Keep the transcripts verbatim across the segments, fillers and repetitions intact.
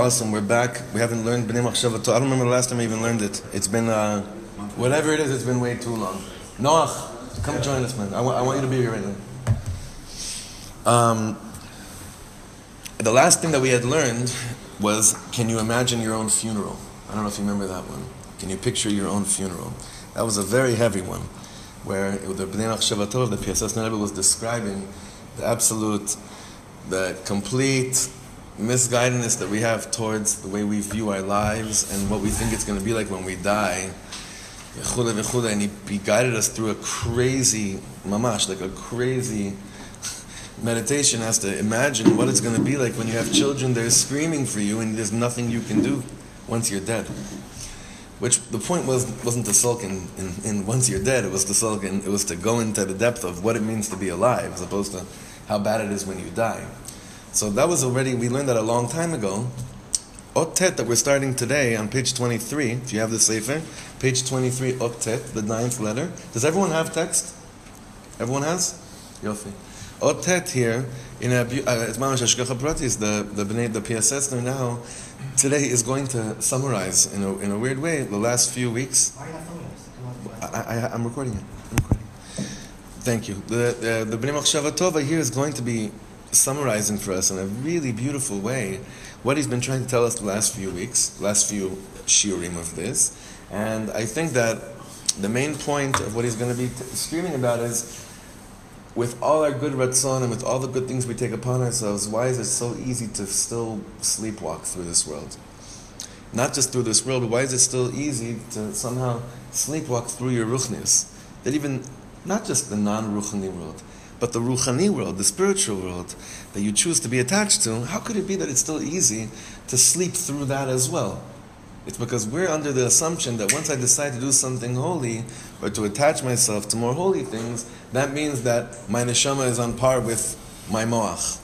Awesome, we're back. We haven't learned Bnei Machshava Tova. I don't remember the last time I even learned it. It's been, uh, whatever it is, it's been way too long. Noach, come join us, man. I, I want you to be here right now. Um, the last thing that we had learned was, can you imagine your own funeral? I don't know if you remember that one. Can you picture your own funeral? That was a very heavy one, where the Bnei Machshava Tova, the Piaseczner was describing the absolute, the complete misguidedness that we have towards the way we view our lives and what we think it's going to be like when we die. And he, he guided us through a crazy, mamash, like a crazy meditation as to imagine what it's going to be like when you have children, they're screaming for you and there's nothing you can do once you're dead. Which the point was, wasn't to sulk in, in, in once you're dead, it was to sulk in, it was to go into the depth of what it means to be alive as opposed to how bad it is when you die. So that was already, we learned that a long time ago. Otet that we're starting today on page twenty-three, if you have the sefer, page twenty-three, Otet, the ninth letter. Does everyone have text? Everyone has? Yofi. Otet here, in a, it's mamash hashgacha pratis, the Bnei, the Piaseczner now, today is going to summarize, in a, in a weird way, the last few weeks. Why are you not summarizing? I, I, I'm recording it. I'm recording it. Thank you. The, the, the Bnei Machshava Tova here is going to be summarizing for us in a really beautiful way what he's been trying to tell us the last few weeks, last few shiurim of this. And I think that the main point of what he's going to be t- screaming about is, with all our good ratzon and with all the good things we take upon ourselves, why is it so easy to still sleepwalk through this world? Not just through this world, but why is it still easy to somehow sleepwalk through your ruchnis? That even, not just the non-ruchani world, but the Ruchani world, the spiritual world that you choose to be attached to, how could it be that it's still easy to sleep through that as well? It's because we're under the assumption that once I decide to do something holy or to attach myself to more holy things, that means that my Neshama is on par with my Moach,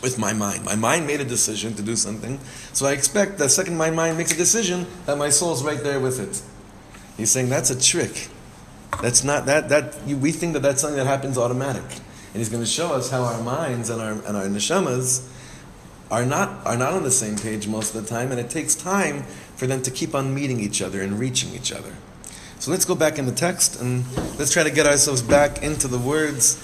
with my mind. My mind made a decision to do something, so I expect the second my mind makes a decision that my soul's right there with it. He's saying that's a trick. That's not that that you, we think that that's something that happens automatic, and he's going to show us how our minds and our and our neshamas are not are not on the same page most of the time, and it takes time for them to keep on meeting each other and reaching each other. So let's go back in the text and let's try to get ourselves back into the words,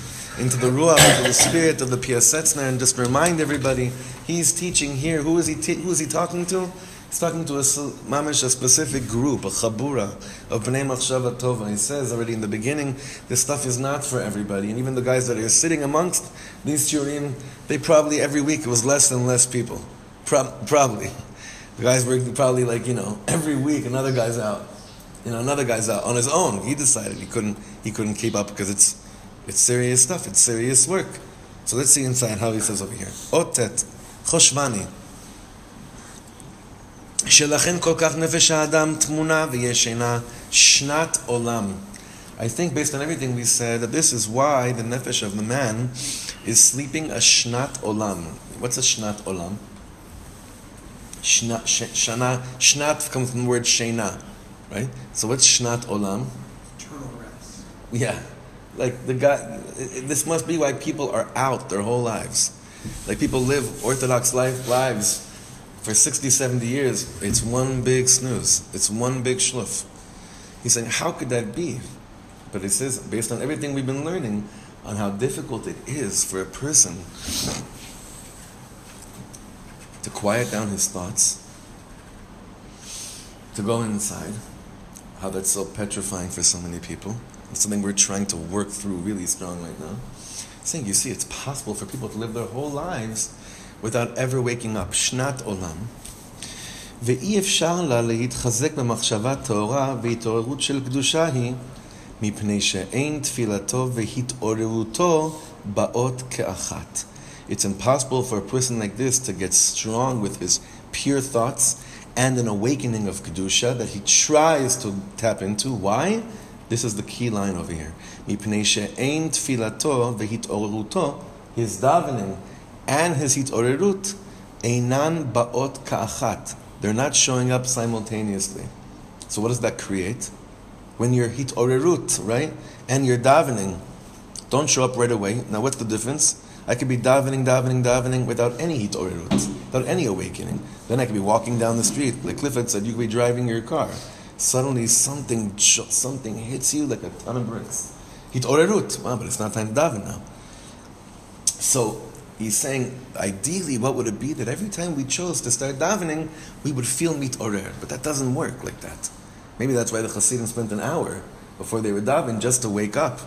into the ruach, into the spirit of the Piaseczner, and just remind everybody he's teaching here. Who is he? Te- who is he talking to? He's talking to a, mamish, a specific group, a Chabura of Bnei Machshava Tova. He says already in the beginning, this stuff is not for everybody. And even the guys that are sitting amongst these Chirin, they probably every week it was less and less people. Pro- probably. The guys were probably like, you know, every week another guy's out. You know, another guy's out on his own. He decided he couldn't he couldn't keep up because it's it's serious stuff. It's serious work. So let's see inside how he says over here. Otet, choshvani. Shelachem kol kach nefesh ha'adam tmuna v'yeshena shnat olam. I think based on everything we said that this is why the nefesh of the man is sleeping a shnat olam. What's a shnat olam? Shna, shana, shnat comes from the word shena, right? So what's shnat olam? Eternal rest. Yeah, like the guy. This must be why people are out their whole lives. Like people live Orthodox life lives. for sixty, seventy years, it's one big snooze. It's one big schluff. He's saying, how could that be? But it says, based on everything we've been learning, on how difficult it is for a person to quiet down his thoughts, to go inside, how that's so petrifying for so many people. It's something we're trying to work through really strong right now. Saying, you see, it's possible for people to live their whole lives without ever waking up. Shnat olam. ואי אפשר לה להתחזק במחשבה טהורה והתעוררות של קדושה היא, מפני שאין תפילתו והתעוררותו באות כאחת. It's impossible for a person like this to get strong with his pure thoughts and an awakening of Kedusha that he tries to tap into. Why? This is the key line over here. מפני שאין תפילתו והתעוררותו, his davening and his hitorerut, einan ba'ot ka'achat. They're not showing up simultaneously. So what does that create? When your hitorerut, right, and your davening don't show up right away. Now what's the difference? I could be davening, davening, davening without any hitorerut, without any awakening. Then I could be walking down the street, like Clifford said, you could be driving your car. Suddenly something something hits you like a ton of bricks. Hitorerut. Wow, but it's not time to daven now. So he's saying, ideally, what would it be that every time we chose to start davening, we would feel mitorer? But that doesn't work like that. Maybe that's why the Hasidim spent an hour before they were davening just to wake up.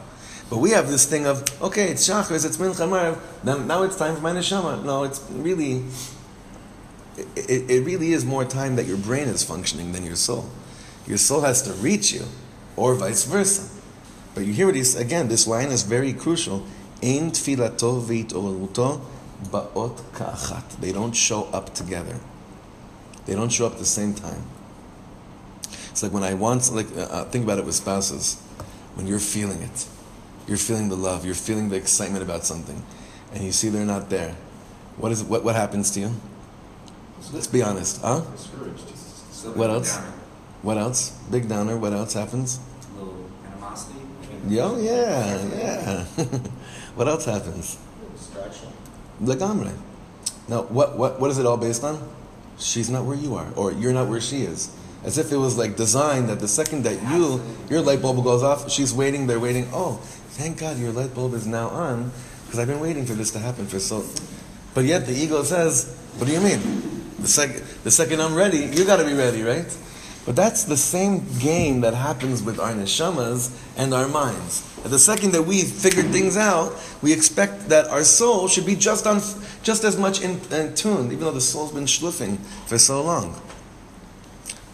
But we have this thing of, okay, it's Shachris, it's Mincha Maariv, now, now it's time for my Neshama. No, it's really, it, it, it really is more time that your brain is functioning than your soul. Your soul has to reach you, or vice versa. But you hear what he's, again, this line is very crucial. Ein tfilato v'itoruto ba'ot ka'achat. They don't show up together. They don't show up at the same time. It's like when I once, like, uh, think about it with spouses. When you're feeling it, you're feeling the love, you're feeling the excitement about something, and you see they're not there. What is what? What happens to you? Let's be honest, huh? What else? What else? Big downer. What else happens? A little animosity. Yo, yeah, yeah. What else happens? Distraction. Legamre. Now, what, what, what is it all based on? She's not where you are, or you're not where she is. As if it was like designed that the second that you, your light bulb goes off, she's waiting, they're waiting. Oh, thank God your light bulb is now on, because I've been waiting for this to happen for so long. But yet the ego says, what do you mean? The, sec- the second I'm ready, you got to be ready, right? But that's the same game that happens with our neshamas and our minds. At the second that we figured things out, we expect that our soul should be just on, just as much in, in tune, even though the soul's been schluffing for so long.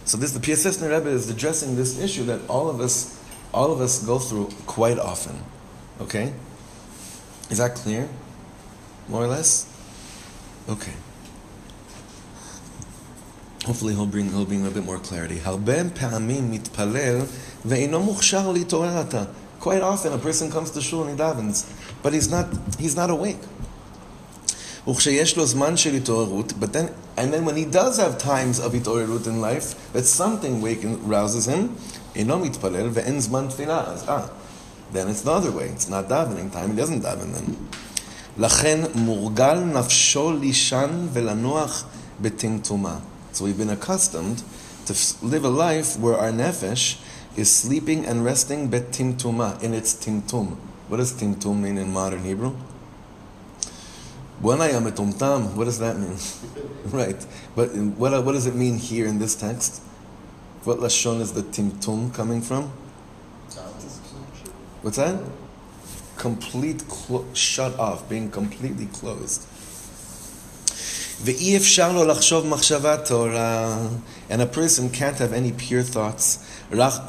So this, the Piaseczner Rebbe is addressing this issue that all of us, all of us go through quite often. Okay, is that clear, more or less? Okay. Hopefully he'll bring he'll bring a bit more clarity. Quite often a person comes to shul and he davens, but he's not he's not awake. But then and then when he does have times of hitorerut in life, that something waken rouses him. Ah, then it's the other way. It's not davening time. He doesn't daven then. Lachen murgal nafsho lishan velanoach betimtuma. So we've been accustomed to live a life where our nefesh is sleeping and resting betimtuma, in its timtum. What does timtum mean in modern Hebrew? What does that mean? Right. But what, what does it mean here in this text? What lashon is the timtum coming from? What's that? Complete, clo- shut off, being completely closed. And a person can't have any pure thoughts, like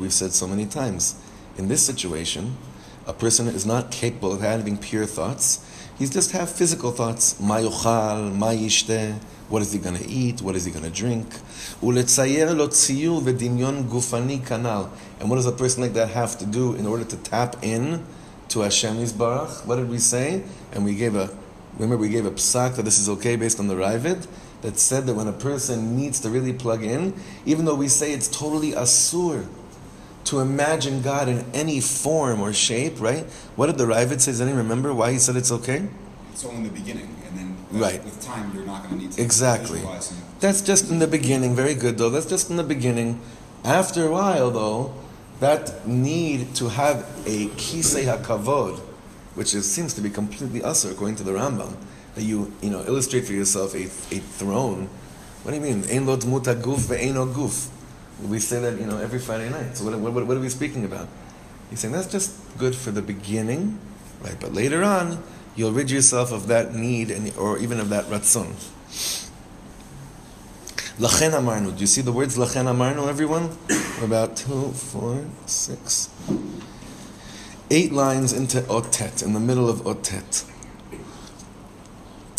we've said so many times. In this situation, a person is not capable of having pure thoughts. He's just have physical thoughts. What is he going to eat? What is he going to drink? And what does a person like that have to do in order to tap in to Hashem Yisbarach? What did we say? And we gave a Remember, we gave a p'sak that this is okay based on the Raivid, that said that when a person needs to really plug in, even though we say it's totally asur to imagine God in any form or shape, right? What did the Raivid say? Does anyone remember why he said it's okay? it's only in the beginning, and then right. with time you're not going to need to exactly. visualize him. That's just in the beginning. Very good, though. That's just in the beginning. After a while, though, that need to have a kisei ha-kavod, which is, seems to be completely usur according to the Rambam, that you you know illustrate for yourself a a throne. What do you mean? Ein lo dmut haguf ve'ein lo guf. We say that you know every Friday night. So what what what are we speaking about? He's saying that's just good for the beginning, right? But later on, you'll rid yourself of that need and or even of that ratzon. Lachen amarnu. Do you see the words lachen amarnu, everyone? About two, four, six, eight lines into Otet, in the middle of Otet.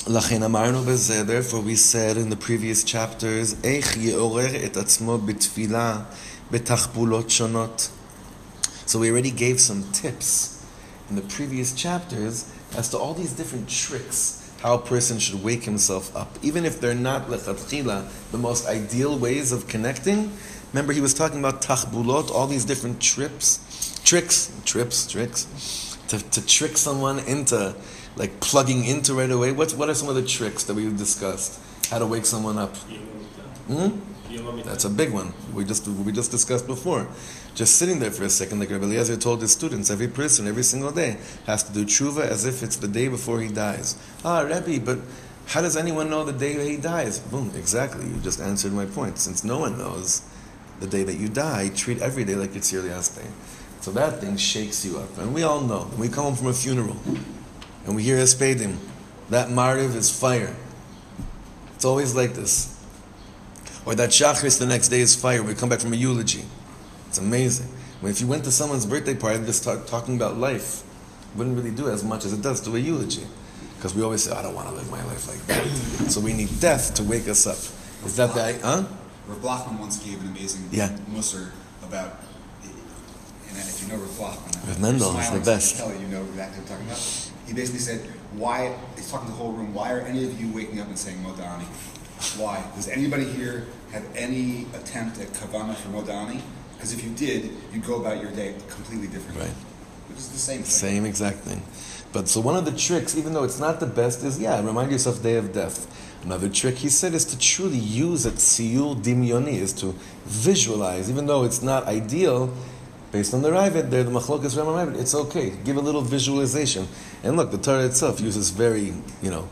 Lachen amarnu bezeh. Therefore, we said in the previous chapters, eich yeorer et atzmo betfila betachpulot shonot. So we already gave some tips in the previous chapters as to all these different tricks how a person should wake himself up, even if they're not lechatchila the most ideal ways of connecting. Remember, he was talking about tachbulot, all these different trips, tricks, trips, tricks, to, to trick someone into, like plugging into right away. What what are some of the tricks that we've discussed? How to wake someone up? Hmm? That's a big one. We just we just discussed before. Just sitting there for a second, like Rabbi Eliezer told his students, every person, every single day, has to do tshuva as if it's the day before he dies. Ah, Rebbe, but how does anyone know the day that he dies? Boom, exactly. You just answered my point. Since no one knows the day that you die, treat every day like it's your last day. So that thing shakes you up. And we all know. When we come home from a funeral, and we hear Espedim, that Mariv is fire. It's always like this. Or that Shachris the next day is fire. We come back from a eulogy. It's amazing. I mean, if you went to someone's birthday party just talk, talking about life, it wouldn't really do as much as it does to a eulogy. Because we always say, I don't want to live my life like that. So we need death to wake us up. Is that the idea? Huh? Rav Blachman once gave an amazing yeah. musar about, and if you know Rav Blachman, Rav Mendel is the best. Tell you, you know exactly what I'm talking about. He basically said, why, he's talking to the whole room, why are any of you waking up and saying Modani? Why? Does anybody here have any attempt at kavana for Modani? Because if you did, you'd go about your day completely differently. Right. Which is the same thing. Same exact thing. But so one of the tricks, even though it's not the best, is, yeah, remind yourself day of death. Another trick, he said, is to truly use a tziyul dimyoni, is to visualize, even though it's not ideal, based on the Raivid, there, the machlokas Rambam Raivid, it's okay. Give a little visualization. And look, the Torah itself uses very, you know,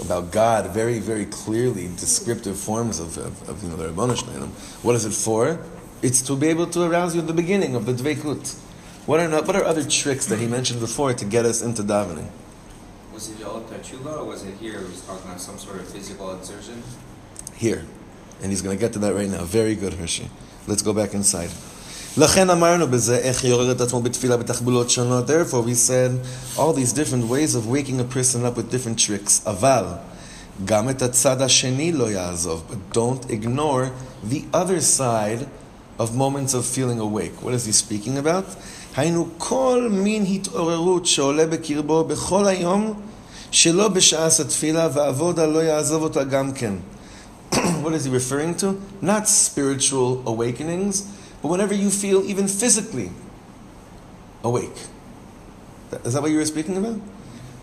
about God, very, very clearly descriptive forms of, of, of you know, the Rebbeinu Shleim. What is it for? It's to be able to arouse you at the beginning of the dveikut. What are not, what are other tricks that he mentioned before to get us into davening? Was it all tshuva or was it here? He was talking about some sort of physical exertion. Here, and he's going to get to that right now. Very good, Hershey. Let's go back inside. Therefore, we said all these different ways of waking a person up with different tricks. Aval, gam et hatzad hasheni lo ya'azov. But don't ignore the other side of moments of feeling awake. What is he speaking about? Hainu kol min hitorerut she'oleh b'kirbo b'chol hayom shelo b'sha'as hatefila va'avoda lo ya'azov ota gam ken. What is he referring to? Not spiritual awakenings, but whenever you feel even physically awake. Is that what you were speaking about?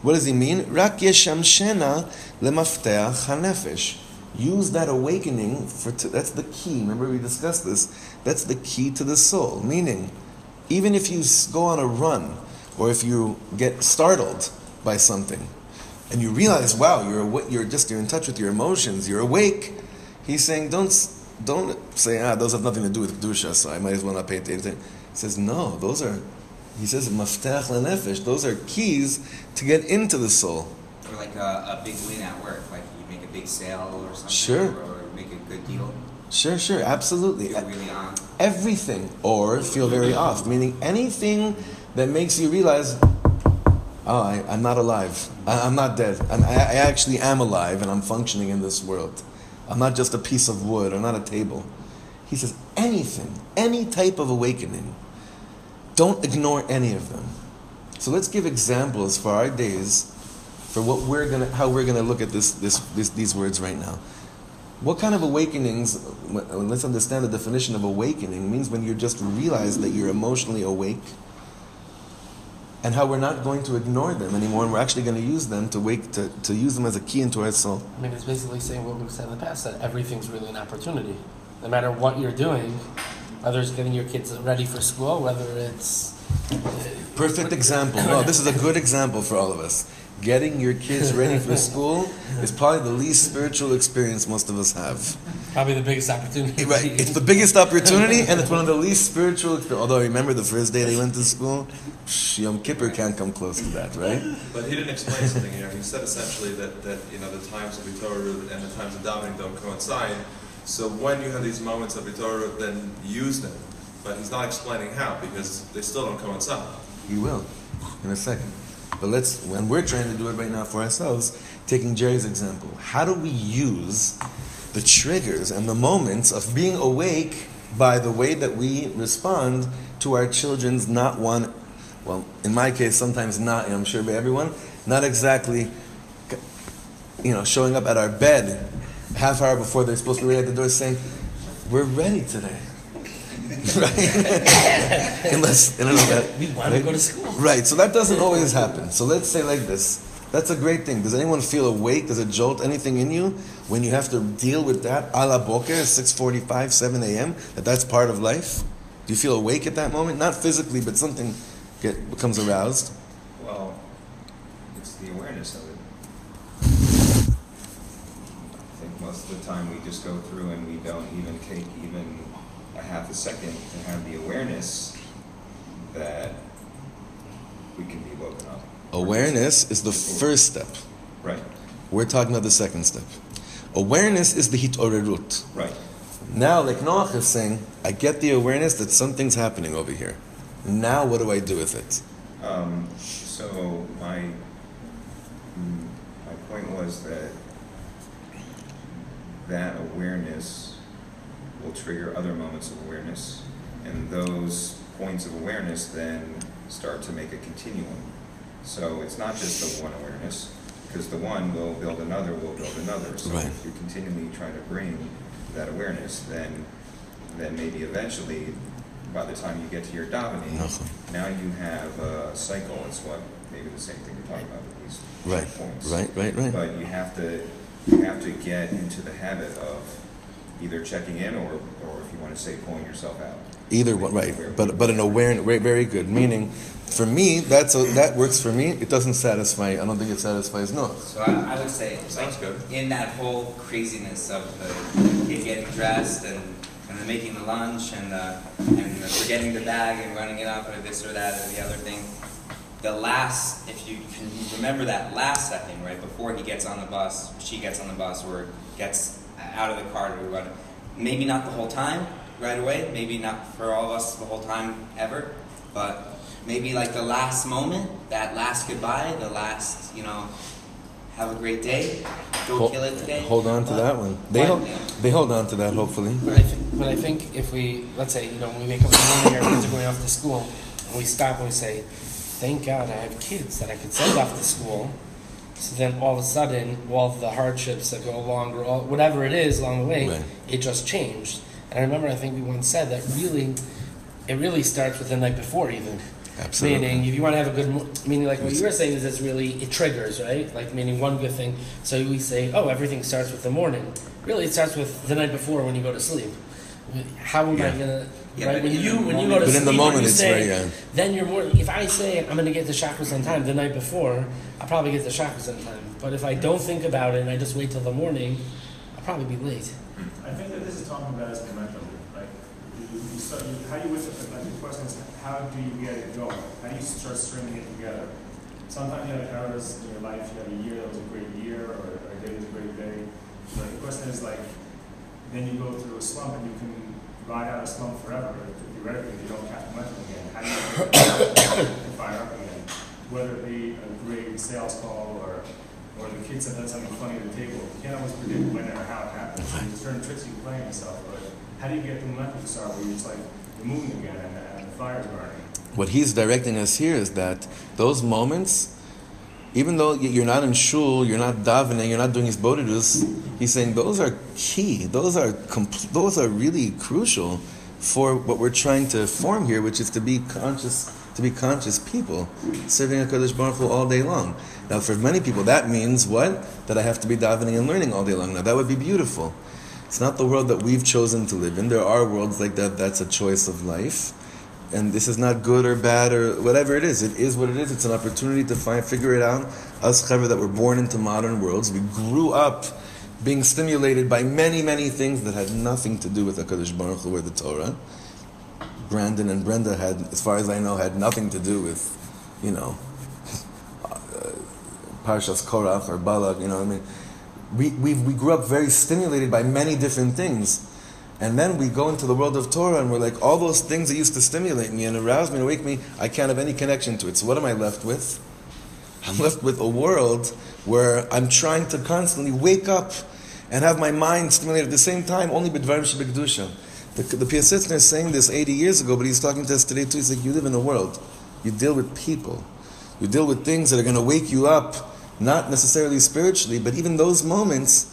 What does he mean? Rak yesham shena lemafteach hanefesh. Use that awakening for to, that's the key. Remember we discussed this. That's the key to the soul. Meaning, even if you go on a run, or if you get startled by something, and you realize, wow, you're you're just you're in touch with your emotions. You're awake. He's saying, don't. Don't say, ah, those have nothing to do with Kedusha, so I might as well not pay attention. He says, no, those are, he says, mafteach lenefesh, those are keys to get into the soul. Or like a, a big win at work, like you make a big sale or something, sure. or, or make a good deal. Sure, sure, absolutely. Feel really on. Everything, or feel very off, meaning anything that makes you realize, oh, I, I'm not alive, I, I'm not dead, I'm, I, I actually am alive and I'm functioning in this world. I'm not just a piece of wood, I'm not a table. He says, anything, any type of awakening, don't ignore any of them. So let's give examples for our days, for what we're gonna, how we're gonna look at this, this, this, these words right now. What kind of awakenings? Let's understand the definition of awakening means when you just realize that you're emotionally awake, and how we're not going to ignore them anymore, and we're actually going to use them to wake to, to use them as a key into our soul. I mean, it's basically saying what we've said in the past, that everything's really an opportunity. No matter what you're doing, whether it's getting your kids ready for school, whether it's perfect example. No, this is a good example for all of us. Getting your kids ready for school is probably the least spiritual experience most of us have. Probably the biggest opportunity. Right. It's the biggest opportunity, and it's one of the least spiritual experiences. Although, remember the first day they went to school? Psh, Yom Kippur can't come close to that, right? But he didn't explain something here. He said essentially that, that you know, the times of hitorerut and the times of davening don't coincide. So when you have these moments of hitorerut, then use them. But he's not explaining how, because they still don't coincide. He will, in a second. But let's, when we're trying to do it right now for ourselves, taking Jerry's example, how do we use the triggers and the moments of being awake by the way that we respond to our children's not one, well, in my case, sometimes not, and I'm sure by everyone, not exactly, you know, showing up at our bed half hour before they're supposed to be ready at the door saying, we're ready today. Right? Unless, you know, that, we want right? to go to school. Right, so that doesn't always happen. So let's say like this. That's a great thing. Does anyone feel awake? Does it jolt anything in you when you have to deal with that a la boker, six forty-five, seven a.m., that that's part of life? Do you feel awake at that moment? Not physically, but something get, becomes aroused. Well, it's the awareness of it. I think most of the time we just go through and we don't even take even a half a second to have the awareness that we can be woken up. Awareness is the first step. Right. We're talking about the second step. Awareness is the hitorerut. Right. Now, like Noach is saying, I get the awareness that something's happening over here. Now, what do I do with it? Um, so my my point was that that awareness will trigger other moments of awareness, and those points of awareness then start to make a continuum. So it's not just the one awareness, because the one will build another, will build another. So right. If you continually try to bring that awareness, then then maybe eventually, by the time you get to your davening, okay. Now you have a cycle. It's what maybe the same thing we're talking about with these right. points. Right, right, right. But you have to you have to get into the habit of either checking in, or, or if you want to say, pulling yourself out. Either one, right? But but an awareness, very good. Meaning, for me, that's a, that works for me. It doesn't satisfy. I don't think it satisfies Noah. So I, I would say, like, in that whole craziness of the kid getting dressed and and the making the lunch and the, and the forgetting the bag and running it up or this or that or the other thing, the last, if you can remember that last second, right before he gets on the bus, she gets on the bus, or gets out of the car to run. Maybe not the whole time. Right away, maybe not for all of us the whole time ever, but maybe like the last moment, that last goodbye, the last, you know, have a great day, go hold, kill it today. Hold on to but, that one. They hold, they hold on to that, hopefully. But I, think, but I think if we, let's say, you know, when we wake up in the morning, our kids are going off to school, and we stop and we say, thank God I have kids that I could send off to school, so then all of a sudden, all the hardships that go along, or all, whatever it is along the way, right. It just changed. And I remember, I think we once said that really, it really starts with the night before, even. Absolutely. Meaning, if you want to have a good, meaning like what you were saying is it's really, it triggers, right? Like, meaning one good thing. So we say, oh, everything starts with the morning. Really, it starts with the night before when you go to sleep. How am yeah. I going to, yeah, right? When you, when you go to but sleep, in the moment you it's say, very, yeah. then you're more, if I say I'm going to get the chakras on time the night before, I'll probably get the chakras on time. But if I don't think about it and I just wait till the morning, I'll probably be late. I think that this is talking about as momentum. Like, you, you start, you, how you wake up, like the question is, how do you get it going? How do you start stringing it together? Sometimes you have errors in your life. You have a year that was a great year, or a day was a great day. But the question is, like, then you go through a slump, and you can ride out a slump forever. Theoretically, you don't have momentum again. How do you get it to fire up again? Whether it be a great sales call or or the kids have done something funny at the table. You can't always predict when or how it happens. So there's certain tricks you can play on yourself, but how do you get the momentum to start where you're just like, you're moving again and, and the fire's burning? What he's directing us here is that those moments, even though you're not in shul, you're not davening, you're not doing his bodidus, he's saying those are key. Those are compl- those are really crucial for what we're trying to form here, which is to be conscious to be conscious people serving HaKadosh Baruch Hu all day long. Now, for many people, that means what? That I have to be davening and learning all day long. Now, that would be beautiful. It's not the world that we've chosen to live in. There are worlds like that. That's a choice of life. And this is not good or bad or whatever it is. It is what it is. It's an opportunity to find, figure it out. Us, Chabura, that were born into modern worlds. We grew up being stimulated by many, many things that had nothing to do with HaKadosh Baruch Hu or the Torah. Brandon and Brenda had, as far as I know, had nothing to do with, you know, uh, Parshas Korach or Balak, you know what I mean? We, we, we grew up very stimulated by many different things. And then we go into the world of Torah and we're like, all those things that used to stimulate me and arouse me and wake me, I can't have any connection to it. So what am I left with? I'm left with a world where I'm trying to constantly wake up and have my mind stimulated at the same time, only b'dvarim shebekdusha. The, the Piaseczner is saying this eighty years ago, but he's talking to us today too. He's like, you live in a world. You deal with people. You deal with things that are going to wake you up, not necessarily spiritually, but even those moments,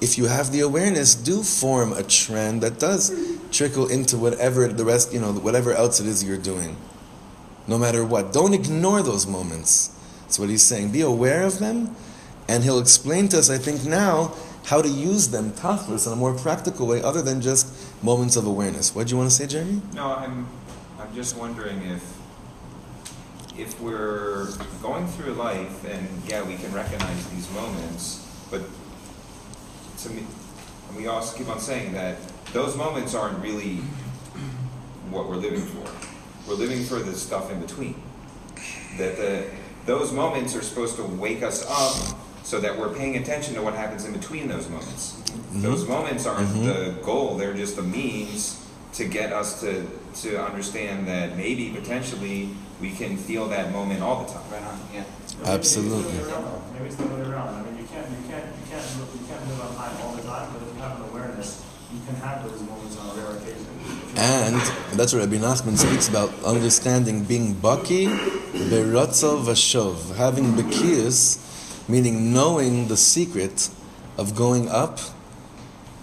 if you have the awareness, do form a trend that does trickle into whatever the rest, you know, whatever else it is you're doing. No matter what. Don't ignore those moments. That's what he's saying. Be aware of them, and he'll explain to us, I think now, how to use them, tachlis, in a more practical way, other than just moments of awareness. What do you want to say, Jeremy? No, I'm, I'm just wondering if, if we're going through life, and yeah, we can recognize these moments, but to me, and we also keep on saying that those moments aren't really what we're living for. We're living for the stuff in between. That the those moments are supposed to wake us up, so that we're paying attention to what happens in between those moments. Mm-hmm. Those moments aren't mm-hmm. the goal, they're just the means to get us to to understand that maybe, potentially, we can feel that moment all the time. Right on, yeah. Absolutely. Maybe it's the other way around. Maybe it's the other way around. I mean, you can't, you can't, you can't, you can't live on time all the time, but if you have an awareness, you can have those moments on a rare occasion. And that's what Rabbi Nachman speaks about, understanding being baki, beratzav vashov, having bakiyas, meaning knowing the secret of going up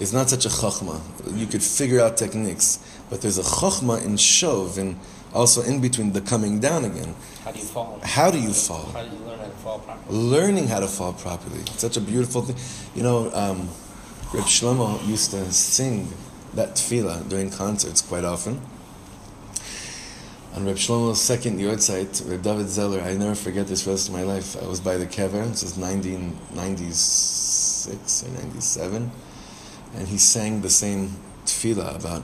is not such a chokhmah. You could figure out techniques, but there's a chokhmah in shov, and also in between the coming down again. How do you fall? How do you fall? How do you learn how to fall properly? Learning how to fall properly. It's such a beautiful thing. You know, um, Reb Shlomo used to sing that tefillah during concerts quite often. On Reb Shlomo's second yortzeit, Reb David Zeller, I never forget this for the rest of my life. I was by the kever, this was nineteen ninety-six or ninety-seven, and he sang the same tefillah about,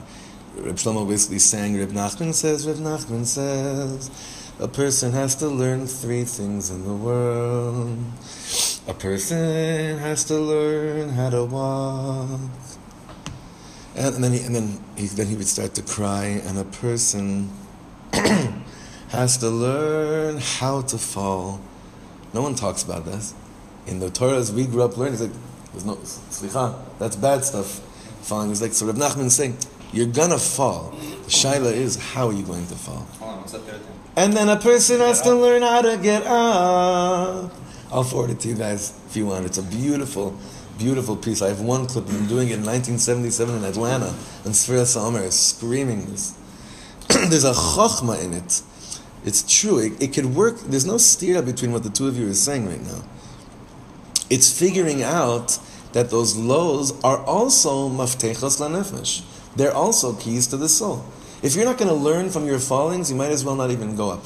Reb Shlomo basically sang, Reb Nachman says, Reb Nachman says, a person has to learn three things in the world. A person has to learn how to walk. And, and then he, and then he, then he would start to cry, and a person has to learn how to fall. No one talks about this. In the Torah, as we grew up learning, it's like, there's no, slicha, that's bad stuff. Falling is like, so Reb Nachman's saying, you're gonna fall. The shaila is, how are you going to fall? Hold on, what's up there? And then a person has to learn how to get up. I'll forward it to you guys if you want. It's a beautiful, beautiful piece. I have one clip of him doing it in nineteen seventy-seven in Atlanta, and Sfira Salmer is screaming this. There's a chokhmah in it. It's true. It, it could work. There's no steer between what the two of you are saying right now. It's figuring out that those lows are also maftechos la nefesh. They're also keys to the soul. If you're not going to learn from your fallings, you might as well not even go up.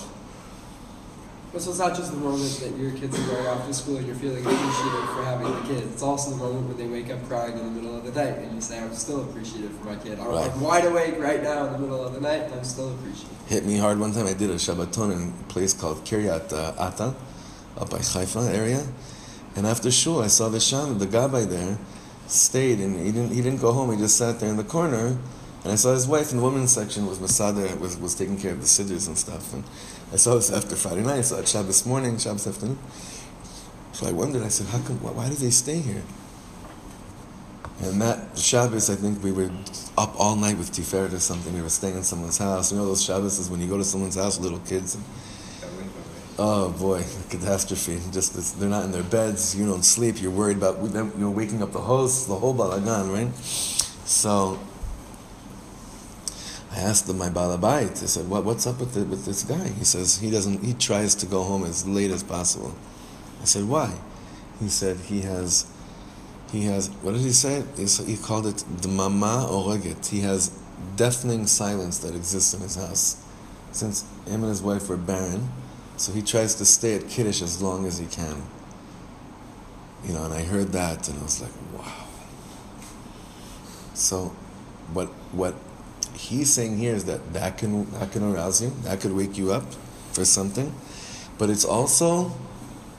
So it's not just the moment that your kids are going off to school and you're feeling appreciative for having the kids. It's also the moment when they wake up crying in the middle of the night and you say, I'm still appreciative for my kid. I'm right. wide awake right now in the middle of the night and I'm still appreciative. Hit me hard one time. I did a Shabbaton in a place called Kiryat uh, Atta, up by Haifa area. And after shul, I saw the shaman, the gabbai there, stayed and he didn't, he didn't go home. He just sat there in the corner. And I saw his wife in the women's section was Masada, was, was taking care of the sidders and stuff. And I saw this after Friday night, I saw it Shabbos morning, Shabbos afternoon. So I wondered, I said, how come, why, why do they stay here? And that Shabbos, I think we were up all night with Tiferet or something. We were staying in someone's house. You know those Shabbos when you go to someone's house, little kids. And, oh boy, the catastrophe. Just this, they're not in their beds, you don't sleep, you're worried about, you know, waking up the host, the whole balagan, right? So I asked my balabait, I said, what, what's up with, the, with this guy? He says, he doesn't, he tries to go home as late as possible. I said, why? He said, he has, he has, what did he say? He, he called it dmama oreget. He has deafening silence that exists in his house. Since him and his wife were barren, so he tries to stay at Kiddush as long as he can. You know, and I heard that, and I was like, wow. So, what, what, he's saying here is that that can that can arouse you, that could wake you up for something, but it's also,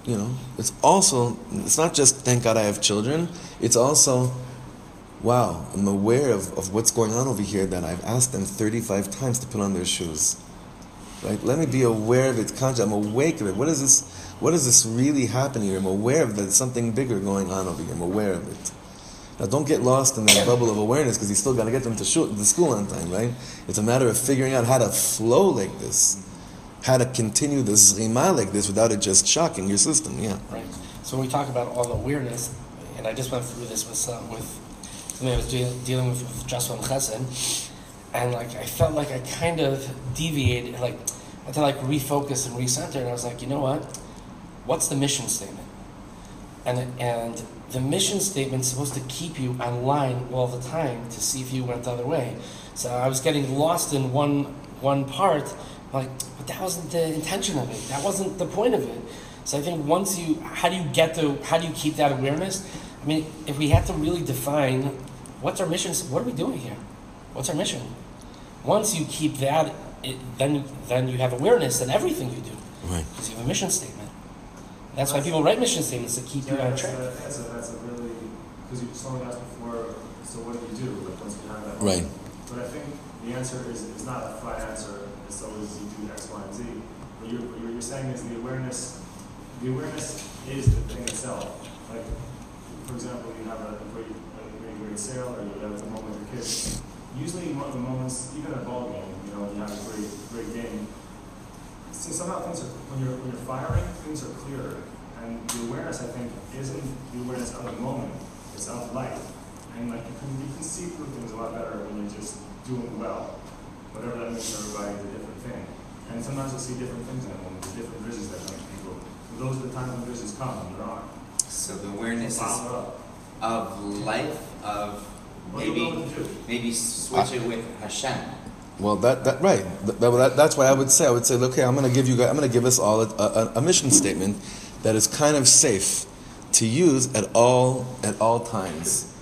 you know, it's also it's not just thank God I have children. It's also, wow, I'm aware of, of what's going on over here that I've asked them thirty-five times to put on their shoes. Right? Let me be aware of it. I'm awake of it. What is this? What is this really happening here? I'm aware of that. There's something bigger going on over here. I'm aware of it. Now, don't get lost in that bubble of awareness, because you still got to get them to shul, to school on time, right? It's a matter of figuring out how to flow like this, how to continue the zrima like this without it just shocking your system, yeah. Right. So when we talk about all the awareness, and I just went through this with some, with something I was de dealing with with Joshua and Chesed, and like I felt like I kind of deviated, like I had to like refocus and recenter, and I was like, you know what? What's the mission statement? And and. The mission statement's supposed to keep you online all the time to see if you went the other way. So I was getting lost in one one part, like, but that wasn't the intention of it. That wasn't the point of it. So I think once you, how do you get to, how do you keep that awareness? I mean, if we had to really define what's our mission, what are we doing here? What's our mission? Once you keep that, it, then then you have awareness in everything you do. Right. Because you have a mission statement. That's why people write mission statements to keep yeah, you on track. A, that's, a, that's a really, because you someone asked before, so what do we do? Like, what's behind that? Right. But I think the answer is it's not a flat answer. It's always you do X, Y, and Z. What you're, what you're saying is the awareness. The awareness is the thing itself. Like, for example, you have a great, a great sale, or you have a moment with your kids. Usually, one of the moments, even a ball game, you know, you have a great, great game. See, somehow things are, when you're, when you're firing, things are clearer. And the awareness, I think, isn't the awareness of the moment, it's of life. And like you can, you can see through things a lot better when you're just doing well. Whatever that means for everybody is a different thing. And sometimes you'll see different things in that moment, there's different visions that come to people. So those are the times when visions come, and they're on. So the awareness is of life, of maybe, maybe switch it with Hashem. Well, that that right. That, that, that's why I would say I would say, okay, I'm going to give you guys, I'm going to give us all a, a, a mission statement that is kind of safe to use at all at all times.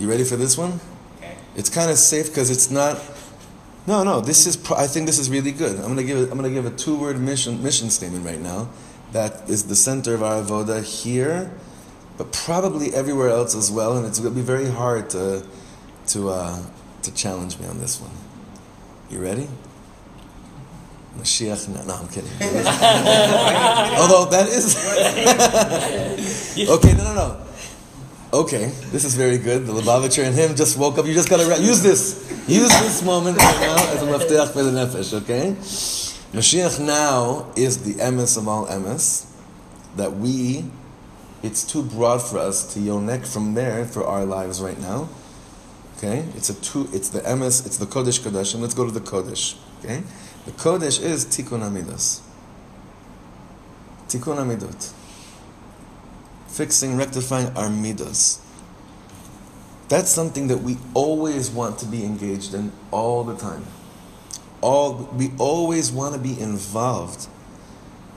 You ready for this one? Okay. It's kind of safe because it's not. No, no. This is. I think this is really good. I'm going to give. I'm going to give a two-word mission mission statement right now. That is the center of our avoda here, but probably everywhere else as well. And it's going to be very hard to to uh, to challenge me on this one. You ready? Mashiach, no, no I'm kidding. Although that is... okay, no, no, no. Okay, this is very good. The Lubavitcher and him just woke up. You just got to use this. Use this moment right now as a mafteach for the nefesh, okay? Mashiach now is the emes of all emes. That we, it's too broad for us to yonek from there for our lives right now. Okay, it's a two. It's the emes. It's the kodesh kodeshim. Let's go to the kodesh. Okay, the kodesh is tikkun amidos. Tikkun amidot. Fixing, rectifying our midos. That's something that we always want to be engaged in all the time. All we always want to be involved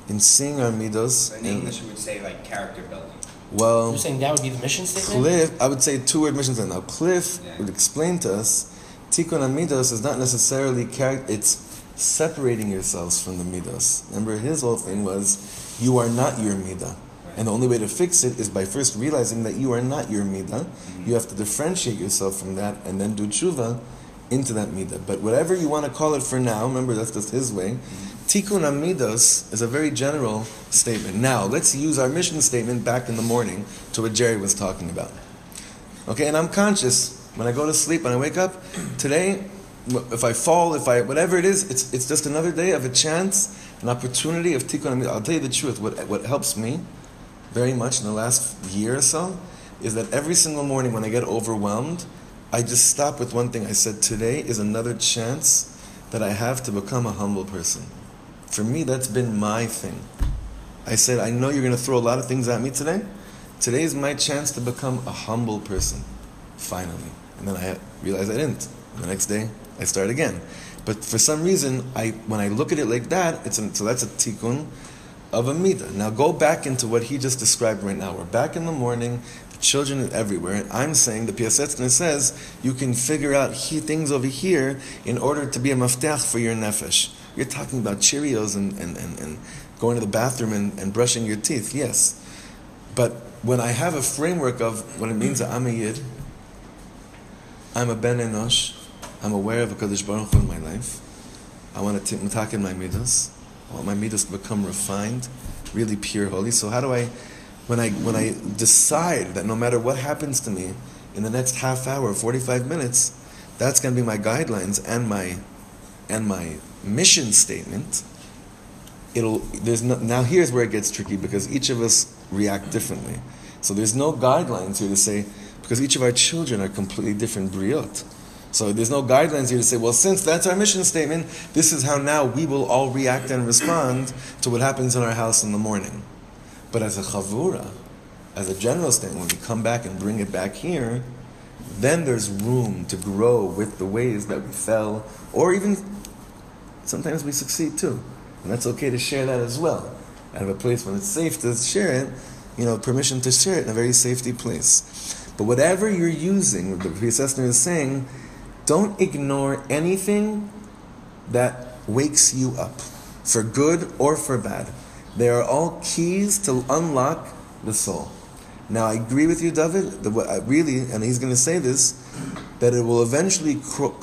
in seeing our midos. In English, we would say like character building. Well, you're saying that would be the mission statement? Cliff, I would say two-word mission statement. Now, Cliff yeah. would explain to us, tikkun amidos is not necessarily character, it's separating yourselves from the midos. Remember, his whole thing was, you are not your midah. Right. And the only way to fix it is by first realizing that you are not your midah. Mm-hmm. You have to differentiate yourself from that and then do tshuva into that midah. But whatever you want to call it for now, remember, that's just his way. Mm-hmm. Tikkun Amidos is a very general statement. Now, let's use our mission statement back in the morning to what Jerry was talking about. Okay, and I'm conscious when I go to sleep, when I wake up, today, if I fall, if I, whatever it is, it's, it's just another day of a chance, an opportunity of Tikkun Amidos. I'll tell you the truth, what, what helps me very much in the last year or so is that every single morning when I get overwhelmed, I just stopped with one thing. I said, today is another chance that I have to become a humble person. For me, that's been my thing. I said, I know you're going to throw a lot of things at me today. Today is my chance to become a humble person, finally. And then I realized I didn't. The next day, I start again. But for some reason, I when I look at it like that, it's an, so that's a tikkun of a midah. Now go back into what he just described right now. We're back in the morning. Children everywhere, and I'm saying the Piaseczner says you can figure out he things over here in order to be a mafteach for your nefesh. You're talking about Cheerios and, and, and, and going to the bathroom and, and brushing your teeth, yes. But when I have a framework of what it means that I'm a yid, I'm a ben enosh, I'm aware of a Kadosh Baruch Hu in my life, I want to mitaken my midas, I want my midas to become refined, really pure, holy. So how do I When I when I decide that no matter what happens to me in the next half hour, forty-five minutes, that's going to be my guidelines and my and my mission statement. It'll there's no, now here's where it gets tricky because each of us react differently. So there's no guidelines here to say because each of our children are completely different briot. So there's no guidelines here to say, well, since that's our mission statement, this is how now we will all react and respond to what happens in our house in the morning. But as a Chabura, as a general statement, when we come back and bring it back here, then there's room to grow with the ways that we fell, or even sometimes we succeed too. And that's okay to share that as well. Out of a place when it's safe to share it, you know, permission to share it in a very safety place. But whatever you're using, what the Piaseczner is saying, don't ignore anything that wakes you up, for good or for bad. They are all keys to unlock the soul. Now, I agree with you, David, that really, and he's going to say this, that it will eventually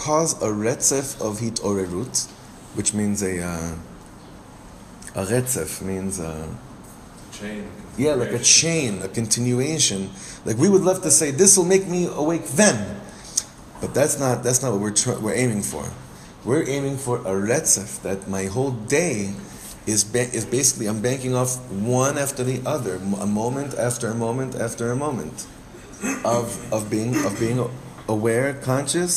cause a retzef of hitorerut, which means a... Uh, a retzef means a... Chain. Yeah, like a chain, a continuation. Like we would love to say, this will make me awake then. But that's not that's not what we're tr- we're aiming for. We're aiming for a retzef, that my whole day... Is ba- is basically I'm banking off one after the other, a moment after a moment after a moment, of of being of being aware, conscious,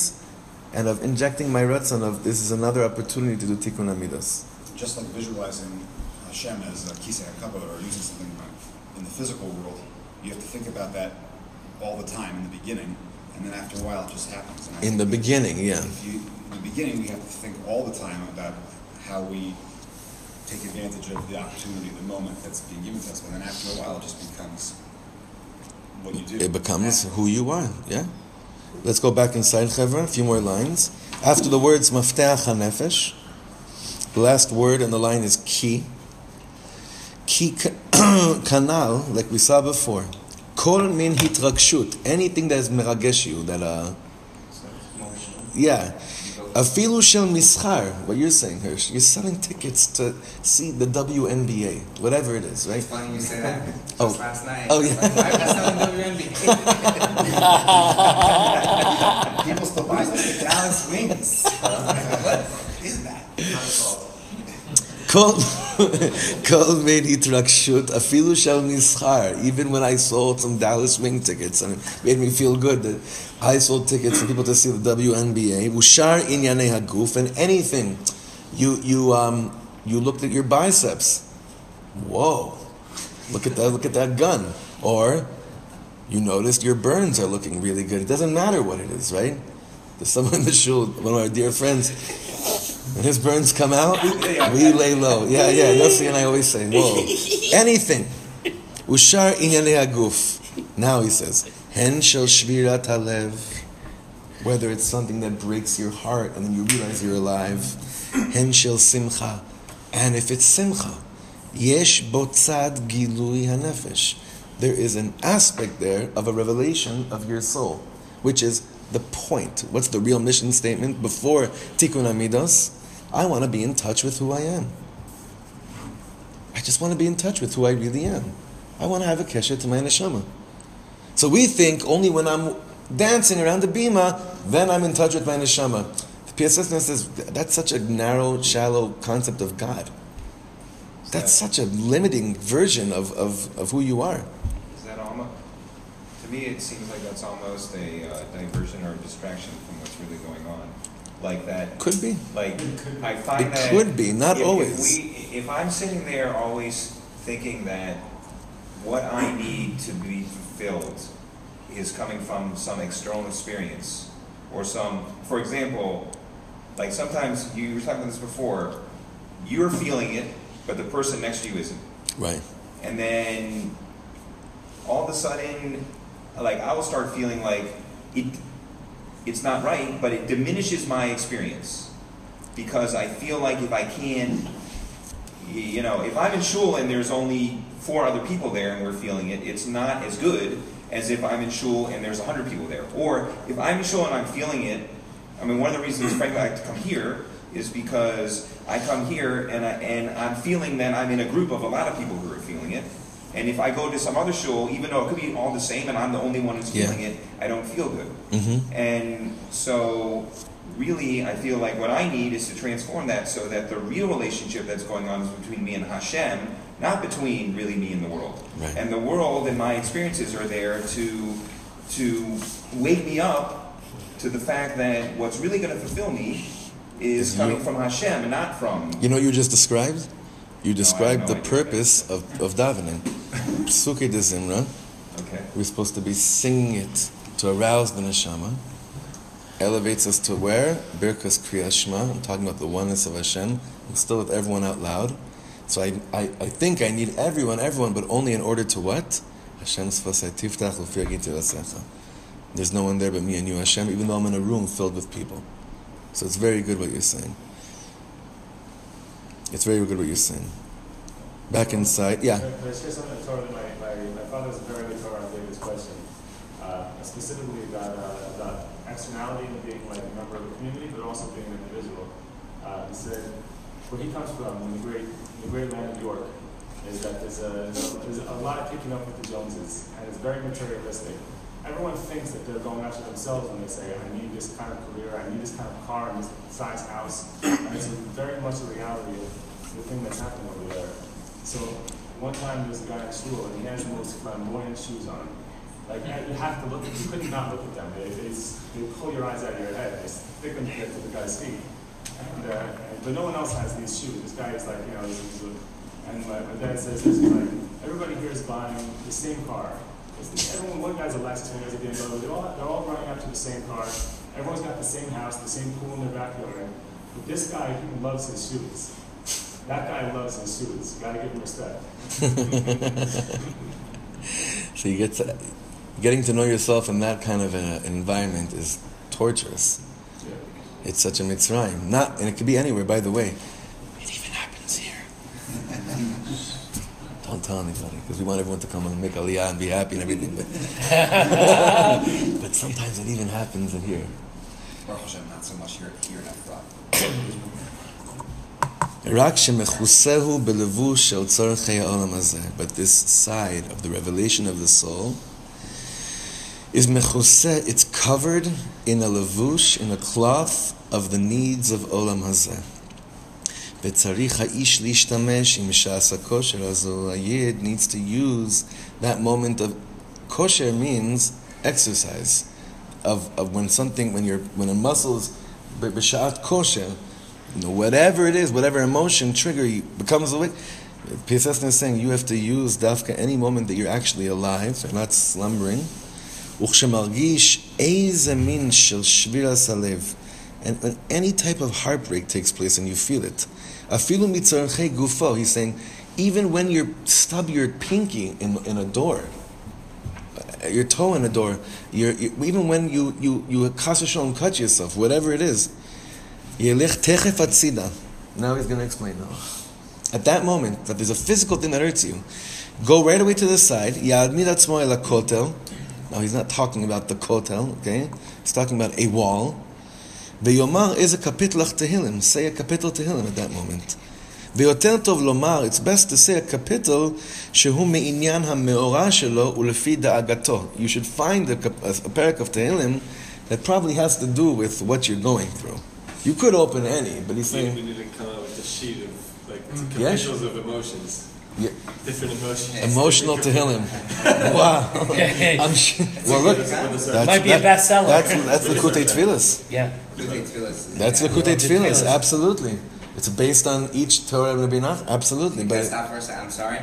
and of injecting my ratzon of this is another opportunity to do tikkun hamidas. Just like visualizing Hashem as a kisei ha-kavod or using something in the physical world, you have to think about that all the time in the beginning, and then after a while it just happens. In the beginning, yeah. You, in the beginning, we have to think all the time about how we take advantage of the opportunity, the moment that's being given to us, but then after a while it just becomes what you do. It becomes who you are, yeah? Let's go back inside, Chevra, a few more lines. After the words, mafteach ha-nefesh, the last word in the line is ki. Ki kanal, like we saw before. Kol min hitrakshut, anything that is meragesh you, that uh... yeah. Afilu shel mischar, what you're saying, Hirsch, you're selling tickets to see the W N B A, whatever it is, right? It's funny you say that. Just oh. last night. Oh, yeah. Like, I'm not selling W N B A. People still buy them to Dallas Wings. What is that? Kol made hitrakshut, afilu shel mischar. Even when I sold some Dallas Wings tickets, and it made me feel good that I sold tickets for people to see the W N B A. Ushar inyanei haguf, and anything. You you um you looked at your biceps. Whoa! Look at that! Look at that gun. Or you noticed your burns are looking really good. It doesn't matter what it is, right? There's someone in the shul, one of our dear friends, when his burns come out, we lay low. Yeah, yeah. Yossi and I always say, whoa! Anything. Ushar inyanei haguf. Now he says. Hen shel shvirat halev, whether it's something that breaks your heart and then you realize you're alive. Hen shel simcha, and if it's simcha, yesh botzad gilui hanefesh, there is an aspect there of a revelation of your soul, which is the point. What's the real mission statement before tikkun hamidos? I want to be in touch with who I am. I just want to be in touch with who I really am. I want to have a kesher to my neshama. So we think only when I'm dancing around the bima, then I'm in touch with my neshama. The Piaseczner says that's such a narrow, shallow concept of God. That's that, such a limiting version of, of, of who you are. Is that Alma? To me, me it seems like that's almost a uh, diversion or a distraction from what's really going on. Like that could be. Like I find it that could be not if, always. If, we, if I'm sitting there always thinking that what I need to be fulfilled is coming from some external experience or some, for example, like sometimes you, you were talking about this before. You're feeling it, but the person next to you isn't. Right. And then all of a sudden, like I will start feeling like it. It's not right, but it diminishes my experience because I feel like if I can, you know, if I'm in shul and there's only four other people there and we're feeling it, it's not as good as if I'm in shul and there's a hundred people there. Or if I'm in shul and I'm feeling it, I mean, one of the reasons, frankly, I like to come here is because I come here and I and I'm feeling that I'm in a group of a lot of people who are feeling it. And if I go to some other shul, even though it could be all the same and I'm the only one who's feeling yeah. it, I don't feel good. Mm-hmm. And so really I feel like what I need is to transform that so that the real relationship that's going on is between me and Hashem, not between really me and the world. Right. And the world and my experiences are there to to wake me up to the fact that what's really going to fulfill me is you, coming from Hashem and not from... You know what you just described? You described no, no the purpose of, of davening. P'suke de Zimra. Okay. We're supposed to be singing it to arouse the Neshama. Elevates us to where? Birkas Kriyas Shema. I'm talking about the oneness of Hashem. I'm still with everyone out loud. So I, I, I think I need everyone, everyone, but only in order to what? Hashem's Fasai Tiftach Ufir Giti Rasecha. There's no one there but me and you, Hashem, even though I'm in a room filled with people. So it's very good what you're saying. It's very good what you're saying. Back inside, yeah. Can I share something in Torah? My, my, my father was very good Torah. I gave this question uh, specifically about uh, about externality and being like a member of the community, but also being an individual. Uh, he said where he comes from, in the great in the great land of York, is that there's a there's a lot of picking up with the Joneses, and it's very materialistic. Everyone thinks that they're going after themselves when they say, I need this kind of career, I need this kind of car, and this size house. And it's very much the reality of the thing that's happening over there. So one time there's a guy in shul, and he has the most flamboyant shoes on. Like, you have to look at you couldn't not look at them. They, they, they pull your eyes out of your head. They stick them to the guy's feet. And, uh, but no one else has these shoes. This guy is like, you know, he's, he's a, and my, my dad says, this, like, everybody here is buying the same car. Everyone, one guy's a last two, guy's a big brother. They're all, they're all running up to the same car. Everyone's got the same house, the same pool in their backyard. But this guy, he loves his shoes. That guy loves his shoes. Gotta give him respect. So you get to, getting to know yourself in that kind of an environment is torturous. Yeah. It's such a mitzrayim. Not, and it could be anywhere. By the way, it even happens here. Don't tell anybody, because we want everyone to come and make aliyah and be happy and everything. But, but sometimes it even happens in here. Baruch Hashem, not so much here here in Afra. But this side of the revelation of the soul is mechuseh. It's covered in a levush, in a cloth of the needs of olam hazeh. The yid needs to use that moment of kosher means exercise of, of when something when your when a muscle's b'shat kosher, you know, whatever it is, whatever emotion trigger you, becomes awake. Piaseczner is saying you have to use dafka any moment that you're actually alive and not slumbering. And when any type of heartbreak takes place and you feel it, afilu mitzarchei gufo, he's saying, even when you stub your pinky in, in a door, your toe in a door, your, your, even when you you you kasashon cut yourself, whatever it is, yelech techef atzida. Now he's going to explain. Now, at that moment, that there's a physical thing that hurts you, go right away to the side. Ya'admid atzmo el hakotel. Now he's not talking about the kotel, okay? He's talking about a wall. V'yomar is a kapitlach tehillim. Say a kapitel tehillim at that moment. V'yoter tov lomar. It's best to say a kapitel shehu me'inyan ha'me'ora shelo ulefi da'agato. You should find a, a, a parak of tehillim that probably has to do with what you're going through. You could open any, but he's saying... We need to come out with a sheet of like, capitals yes. of emotions. Yeah. Different emotions. Emotional Tehillim. Wow. I'm sure. Well, look. That might be that, a bestseller. That's, that's Likutei Tfilis. Yeah. That's Likutei Tfilis, absolutely. It's based on each Torah and Rabbi Nachman, absolutely. Can I stop for a second? I'm sorry.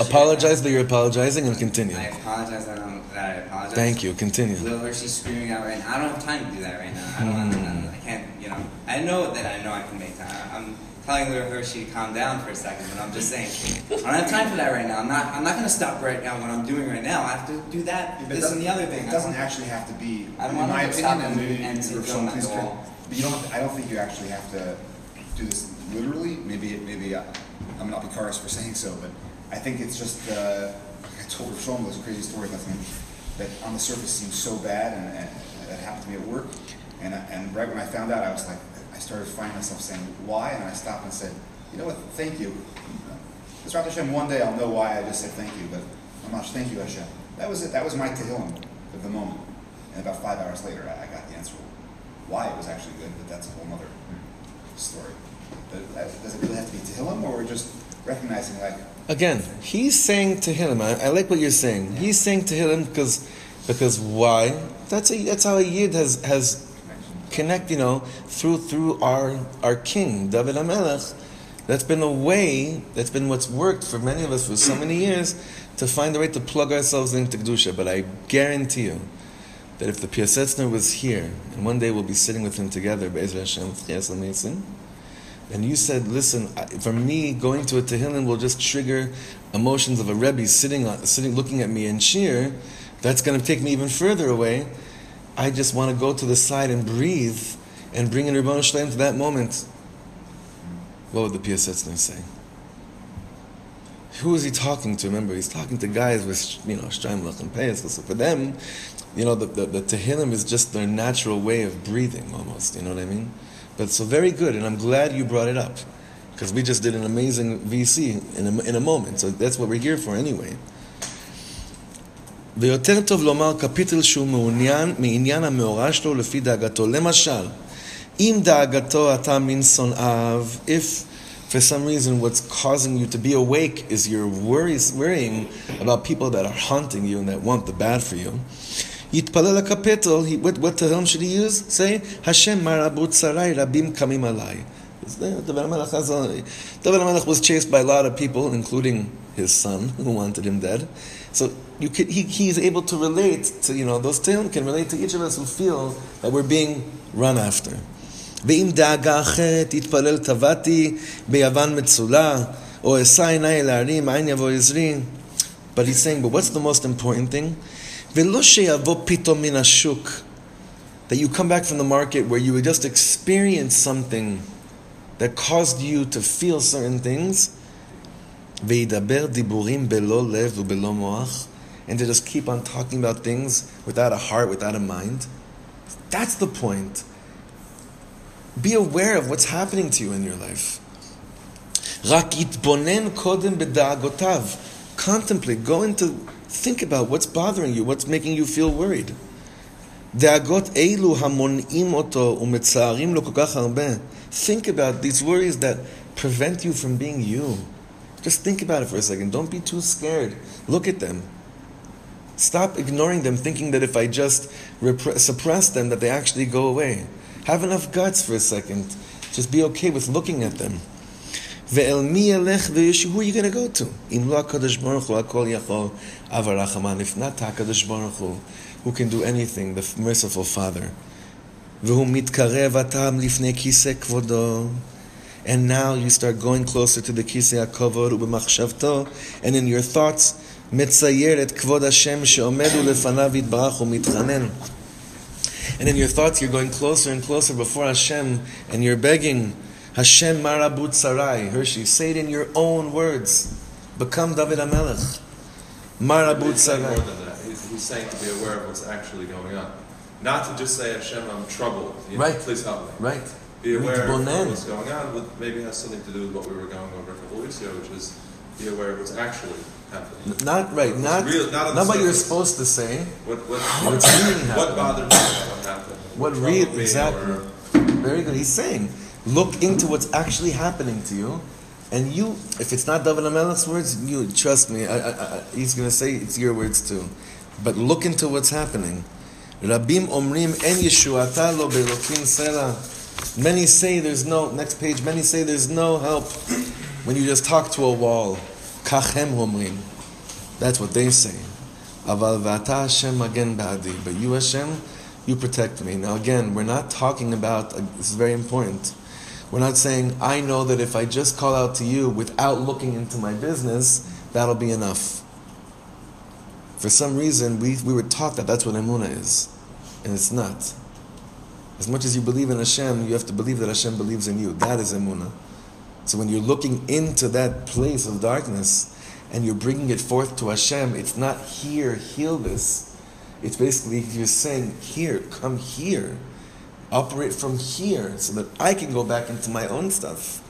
Apologize, but you're apologizing and continue. I apologize that, that I apologize. Thank you, continue. Little Hershey's screaming out right now. I don't have time to do that right now. I don't mm. to, I can't, you know. I know that I know I can make time. I'm telling Little Hershey to calm down for a second, but I'm just saying, I don't have time for that right now. I'm not I'm not going to stop right now what I'm doing right now. I have to do that, but this and the other thing. It doesn't actually have to be. I don't want to stop and to film that goal. But you don't have to, I don't think you actually have to do this literally. Maybe, maybe uh, I'm not picarous for saying so, but I think it's just, uh, like I told Roshom those crazy stories last night that on the surface seems so bad, and, and that happened to me at work. And, I, and right when I found out, I was like, I started finding myself saying, why? And I stopped and said, you know what, thank you. It's Rav Hashem, one day I'll know why I just said thank you, but I'm not, thank you Hashem. That was it, that was my tehillim of the moment. And about five hours later, I, I got the answer. Why it was actually good, but that's a whole other story. But does it really have to be Tehillim, or we're just recognizing like... Again, he's saying Tehillim. I, I like what you're saying. Yeah. He's saying Tehillim because, because why? That's a, that's how a Yid has has connect, you know, through through our our King David HaMelech. That's been a way. That's been what's worked for many of us for so many years to find a way to plug ourselves into Kedusha. But I guarantee you that if the Piaseczner was here, and one day we'll be sitting with him together, Be'ezra Hashem, Tchias HaMeitzin, and you said, listen, for me, going to a Tehillim will just trigger emotions of a Rebbe sitting, sitting looking at me in sheer, that's going to take me even further away. I just want to go to the side and breathe and bring in Ribono Shel Olam to that moment. What would the Piaseczner say? Who is he talking to? Remember, he's talking to guys with, you know, Shtraimlach and Payas. So for them, you know, the, the, the Tehillim is just their natural way of breathing, almost, you know what I mean? But so very good, and I'm glad you brought it up, because we just did an amazing V C in a, in a moment, so that's what we're here for anyway. ויותר טוב לומר קפיטל שהוא מעוניין מעניין המאורע שלו לפי דאגתו. למשל, אם דאגתו אתה מן שונאיו, if for some reason what's causing you to be awake is you're worries, worrying about people that are haunting you and that want the bad for you. Yitpalel HaKapitel, what, what Tehillim should he use? Say, Hashem marabu tsarai rabim kamim alai. David HaMelech was chased by a lot of people, including his son, who wanted him dead. So you could, he, he's able to relate to, you know, those Tehillim can relate to each of us who feel that we're being run after. Ve'im da'aga acheret, yitpalel tavati, be'yavan metzula, o esai nai la'arim, ayin yavo izri. But he's saying, but what's the most important thing? That you come back from the market where you would just experience something that caused you to feel certain things, and to just keep on talking about things without a heart, without a mind. That's the point. Be aware of what's happening to you in your life. Contemplate, go into... Think about what's bothering you, what's making you feel worried. Think about these worries that prevent you from being you. Just think about it for a second. Don't be too scared. Look at them. Stop ignoring them, thinking that if I just repre- suppress them, that they actually go away. Have enough guts for a second. Just be okay with looking at them. Ve'el mi elech ve'yeshu, who are you going to go to? Im lo HaKadosh Baruch Hu HaKol Yachol Avar Rachman, if not HaKadosh Baruch Hu, who can do anything, the merciful Father. Ve'hu mitkarev atam lifnei kisei kvodo. And now you start going closer to the kisei ha-kavod u'b'machshavto, and in your thoughts, metzayer et kvod Hashem she'omedu lefanav yitbarach u'mitchanen. And in your thoughts you're going closer and closer before Hashem, and you're begging, Hashem marabut sarai. Hershey, say it in your own words. Become David HaMelech. Marabut sarai. He's saying to be aware of what's actually going on. Not to just say, Hashem, I'm troubled. You know, right. Please help me. Right. Be aware of what's going on. What maybe has something to do with what we were going over a couple weeks ago, which is be aware of what's actually happening. N- not right. Not, real, not, not what you're supposed to say. What, what, what's really happening. What bothered me about what happened. What really, exactly. Or, Very good. He's saying, look into what's actually happening to you And you, if it's not David HaMelech's words, you trust me, I, I, I, he's going to say it's your words too. But look into what's happening. Rabim omrim en yeshuata lo belokim sela. Many say there's no, next page, many say there's no help when you just talk to a wall. Kachem omrim. That's what they say. Aval v'ata Hashem again ba'adi. But you Hashem, you protect me. Now again, we're not talking about, this is very important. We're not saying, I know that if I just call out to you without looking into my business, that'll be enough. For some reason, we, we were taught that that's what Emunah is. And it's not. As much as you believe in Hashem, you have to believe that Hashem believes in you. That is Emunah. So when you're looking into that place of darkness, and you're bringing it forth to Hashem, it's not here, heal this. It's basically, you're saying, here, come here. Operate from here so that I can go back into my own stuff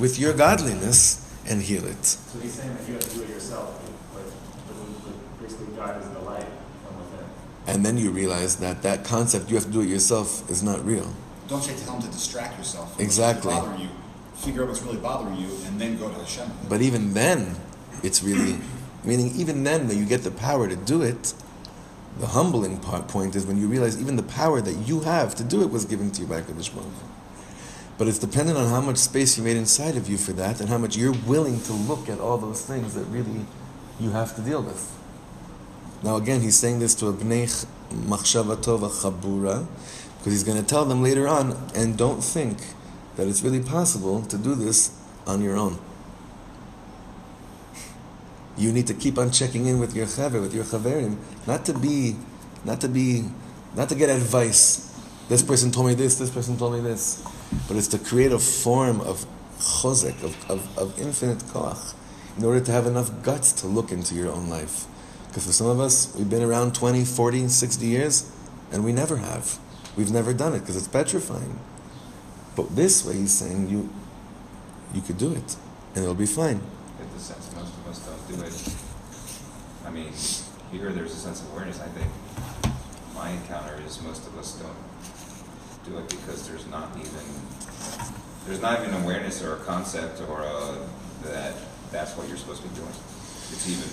with your godliness and heal it. So he's saying that you have to do it yourself, but, but, but basically God is the light from within. And then you realize that that concept, you have to do it yourself, is not real. Don't try to tell him to distract yourself from exactly. What's bothering you. Figure out what's really bothering you and then go to Hashem. But even then, it's really, meaning even then that you get the power to do it. The humbling part, point is when you realize even the power that you have to do it was given to you by Kadosh Baruch Hu. But it's dependent on how much space you made inside of you for that and how much you're willing to look at all those things that really you have to deal with. Now again, he's saying this to a Bnei Machshava Tova Chabura because he's going to tell them later on, and don't think that it's really possible to do this on your own. You need to keep on checking in with your chaver, with your chaverim, not to be, not to be, not to get advice. This person told me this, this person told me this. But it's to create a form of chozek, of, of, of infinite koach, in order to have enough guts to look into your own life. Because for some of us, we've been around twenty, forty, sixty years, and we never have. We've never done it, because it's petrifying. But this way, he's saying, you, you could do it, and it'll be fine. Get the sense most of us don't do it. I mean, here there's a sense of awareness. I think my encounter is most of us don't do it because there's not even there's not even awareness or a concept or a, that that's what you're supposed to be doing. It's even.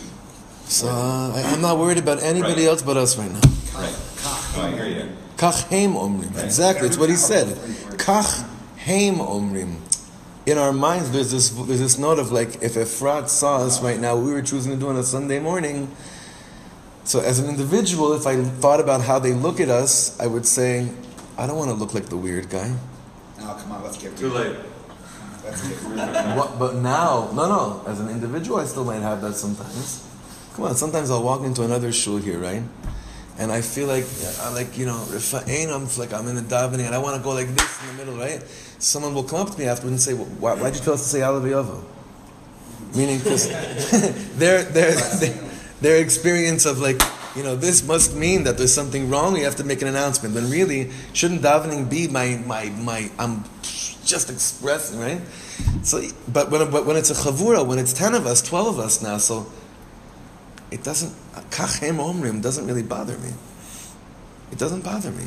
So uh, I, I'm not worried about anybody right. else but us right now. Right. Kach. No, I hear you. Kach heim omrim. Right. Exactly, it's what he said. Kach heim omrim. In our minds, there's this there's this note of like, if Efrat saw us right now, we were choosing to do on a Sunday morning. So as an individual, if I thought about how they look at us, I would say, I don't want to look like the weird guy. Oh, come on, let's get too weird. Too late. Let's get weird. What, but now, no, no. As an individual, I still might have that sometimes. Come on, sometimes I'll walk into another shul here, right? And I feel like, I like you know, if I ain't, I'm like, I'm in the davening, and I want to go like this in the middle, right? Someone will come up to me afterwards and say, well, why, why'd you tell us to say Alav Yovo? Meaning, because their, their, their, their experience of like, you know, this must mean that there's something wrong, we have to make an announcement. When really, shouldn't davening be my, my, my, I'm just expressing, right? So, but when, but when it's a Chavura, when it's ten of us, twelve of us now, so, it doesn't, kachem omrim doesn't really bother me. It doesn't bother me.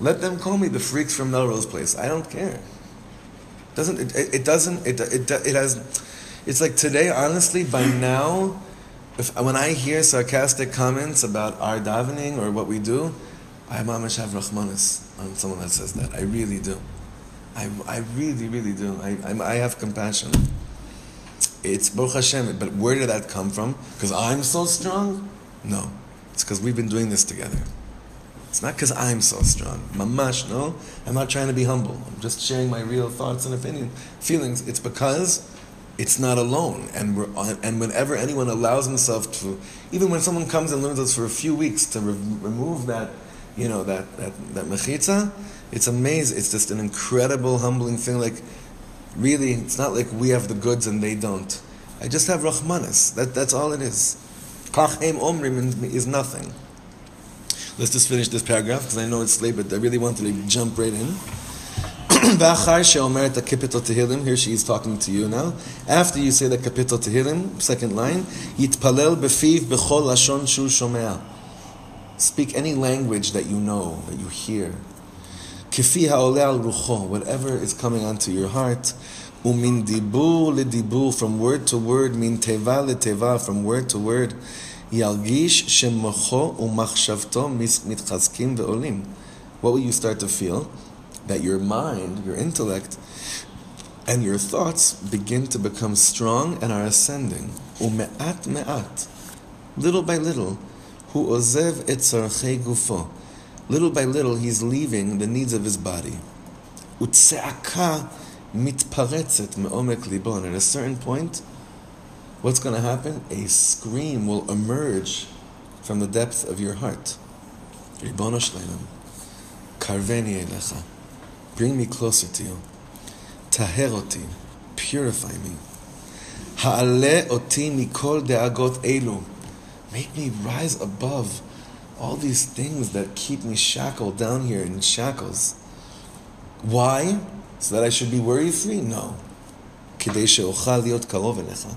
Let them call me the freaks from Melrose Place. I don't care. Doesn't it? It doesn't. It it it has. It's like today, honestly. By now, if when I hear sarcastic comments about our davening or what we do, I mamash have rachmanis on someone that says that. I really do. I I really really do. I I, I have compassion. It's Baruch Hashem, but where did that come from? Because I'm so strong? No. It's because we've been doing this together. It's not because I'm so strong. Mamash, no. I'm not trying to be humble. I'm just sharing my real thoughts and opinion, feelings. It's because it's not alone. And we're on, and whenever anyone allows himself to, even when someone comes and learns us for a few weeks to re- remove that, you know, that, that, that mechitza, it's amazing. It's just an incredible, humbling thing. Like, really, it's not like we have the goods and they don't. I just have Rachmanis. That, that's all it is. Kachem Omrim is nothing. Let's just finish this paragraph, because I know it's late, but I really want to like, jump right in. Here she is talking to you now. After you say the Kapitel Tehillim, second line, Yitpalel befiv bechol lashon shu shomea. Speak any language that you know, that you hear. Kifi ha'oleh al rucho, whatever is coming onto your heart. Umin dibur ledibur, from word to word, min teva leteva, from word to word, yalgish shemocho umachshavto mitchazkim ve'olim. What will you start to feel? That your mind, your intellect, and your thoughts begin to become strong and are ascending. Ume'at me'at, little by little, hu ozev et tzarchei gufo. Little by little, he's leaving the needs of his body. Utse'aka mitparetzet me'omek libo. And at a certain point, what's going to happen? A scream will emerge from the depth of your heart. Ribono shleilam, karveni elecha. Bring me closer to you. Taheroti, purify me. Ha'ale oti mikol de'agot elu. Make me rise above all these things that keep me shackled down here in shackles. Why? So that I should be worry-free? No. Kidei she'ochal liot karov elecha.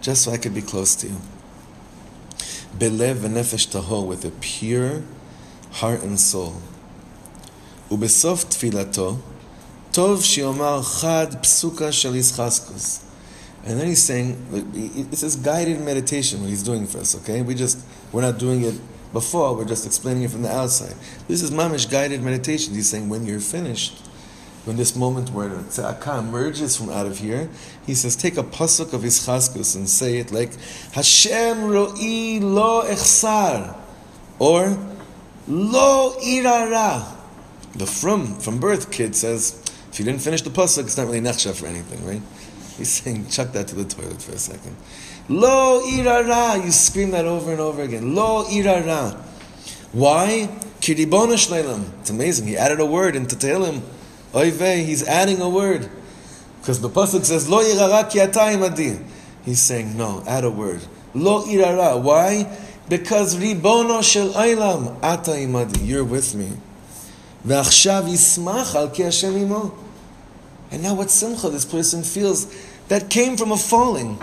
Just so I could be close to you. Belev v'nefesh tahor, with a pure heart and soul. Ubesof tfilato, tov shiomar chad psuka shel ischaskus. And then he's saying, it's this guided meditation what he's doing for us, okay? We just, we're not doing it before, we're just explaining it from the outside. This is mamish guided meditation. He's saying, when you're finished, when this moment where the tzaka emerges from out of here, he says, take a pasuk of ischaskus and say it like, Hashem roi lo echsar, or lo irara. The from from birth kid says, if you didn't finish the pasuk, it's not really nachshav for anything, right? He's saying, chuck that to the toilet for a second. Lo irara, you scream that over and over again. Lo irara. Why? Ki ribono shleilam. It's amazing. He added a word in Tehillim. Oivei, he's adding a word because the pasuk says lo irara ki ata imadi. He's saying no, add a word. Lo irara. Why? Because ribono shel olam ata imadi. You're with me. And now what simcha this person feels that came from a falling,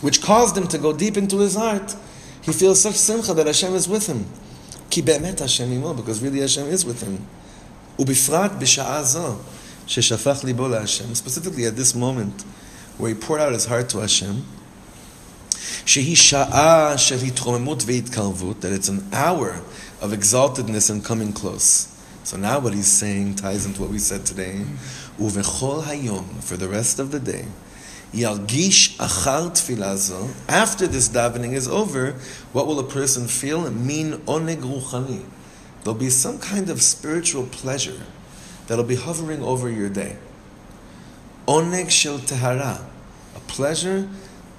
which caused him to go deep into his heart. He feels such simcha that Hashem is with him. Because really Hashem is with him. Specifically at this moment where he poured out his heart to Hashem, that it's an hour of exaltedness and coming close. So now what he's saying ties into what we said today. Uvechol hayom, for the rest of the day. Yalgish achar tfilazo, after this davening is over, what will a person feel? Min oneg ruchani. There'll be some kind of spiritual pleasure that'll be hovering over your day. Oneg shel tehara, a pleasure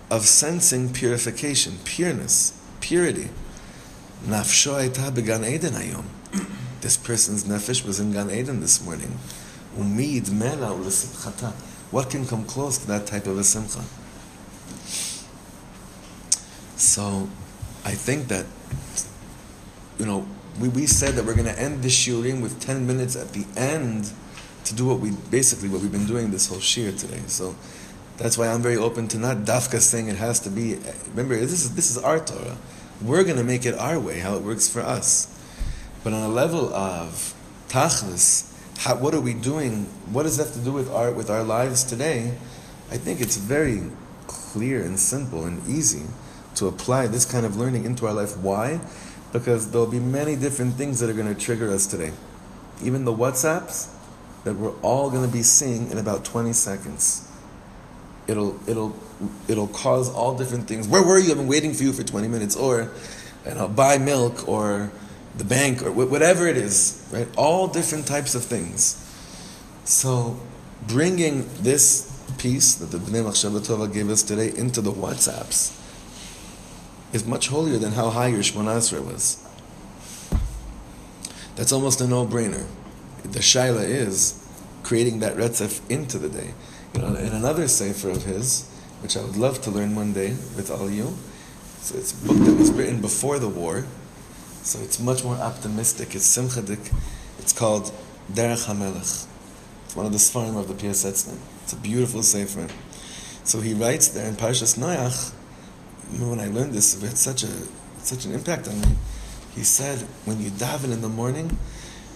of sensing purification, pureness, purity. Nafsho aita began Eden hayom. This person's nefesh was in Gan Eden this morning. Umid mela ulesimchata. What can come close to that type of a simcha? So, I think that, you know, we, we said that we're going to end this shiurim with ten minutes at the end to do what we, basically what we've been doing this whole shiur today. So, that's why I'm very open to not dafka saying it has to be, remember, this is, this is our Torah. We're going to make it our way, how it works for us. But on a level of tachlis, how, what are we doing? What does that have to do with our, with our lives today? I think it's very clear and simple and easy to apply this kind of learning into our life. Why? Because there'll be many different things that are going to trigger us today. Even the WhatsApps that we're all going to be seeing in about twenty seconds. It'll, it'll, it'll cause all different things. Where were you? I've been waiting for you for twenty minutes. Or, you know, buy milk or the bank or whatever it is, right? All different types of things. So bringing this piece that the Bnei Machshava Tova gave us today into the WhatsApps is much holier than how high your Shmona Esrei was. That's almost a no-brainer. The shaila is creating that retzef into the day. You know, in another sefer of his, which I would love to learn one day with all you, so it's a book that was written before the war, so it's much more optimistic, it's simchadik, it's called Derech HaMelech. It's one of the Sfarim of the Piaseczner. It's a beautiful sefer. So he writes there in Parshas Noach, when I learned this, it had such, a, such an impact on me. He said, when you daven in the morning,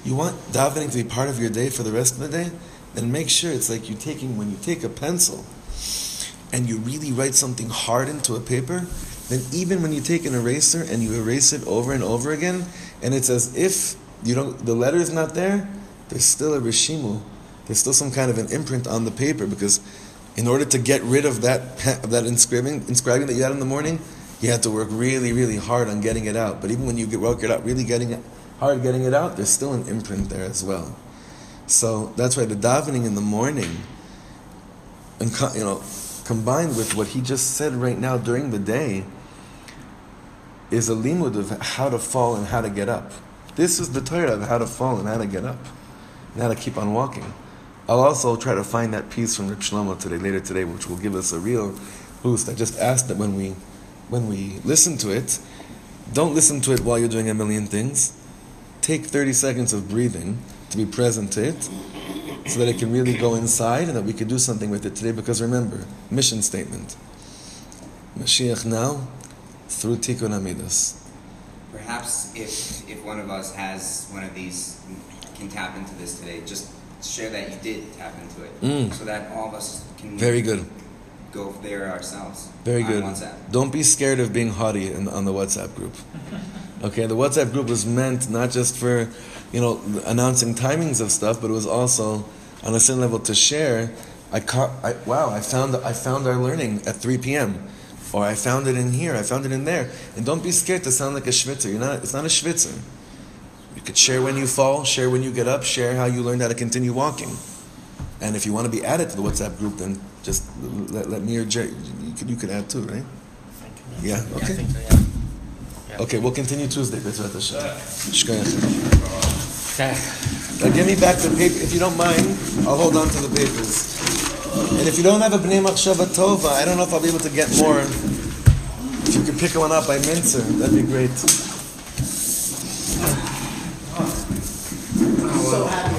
you want davening to be part of your day for the rest of the day? then make sure it's like you're taking, when you take a pencil and you really write something hard into a paper, then even when you take an eraser and you erase it over and over again, and it's as if you don't, the letter's not there, there's still a reshimu, there's still some kind of an imprint on the paper, because in order to get rid of that of that inscribing, inscribing that you had in the morning, you had to work really, really hard on getting it out. But even when you get work it out, really getting it hard, getting it out, there's still an imprint there as well. So that's why the davening in the morning, and you know, combined with what he just said right now during the day, is a limud of how to fall and how to get up. This is the Torah of how to fall and how to get up, and how to keep on walking. I'll also try to find that piece from Reb Shlomo today, later today, which will give us a real boost. I just asked that when we, when we listen to it, don't listen to it while you're doing a million things. Take thirty seconds of breathing to be present to it, so that it can really go inside and that we can do something with it today. Because remember, mission statement: Mashiach now through Tikkun Hamidus. Perhaps if if one of us has one of these, can tap into this today. Just share that you did tap into it, mm. so that all of us can very good go there ourselves. Very good. On WhatsApp. Don't be scared of being haughty in, on the WhatsApp group. Okay, the WhatsApp group was meant not just for, you know, announcing timings of stuff, but it was also on a certain level to share. I caught, I, wow, I found I found our learning at three p.m. or I found it in here, I found it in there. And don't be scared to sound like a schwitzer. You're not. It's not a schwitzer. You could share when you fall, share when you get up, share how you learned how to continue walking. And if you want to be added to the WhatsApp group, then just let, let me or Jerry, you could, you could add too, right? Yeah, okay. Yeah, I think so, yeah. Yeah. Okay, we'll continue Tuesday. That's right, Hashem. Shkoyach. Give me back the paper, if you don't mind, I'll hold on to the papers. And if you don't have a Bnei Machshava Tova, I don't know if I'll be able to get more. If you could pick one up by Mincer, that'd be great. So happy.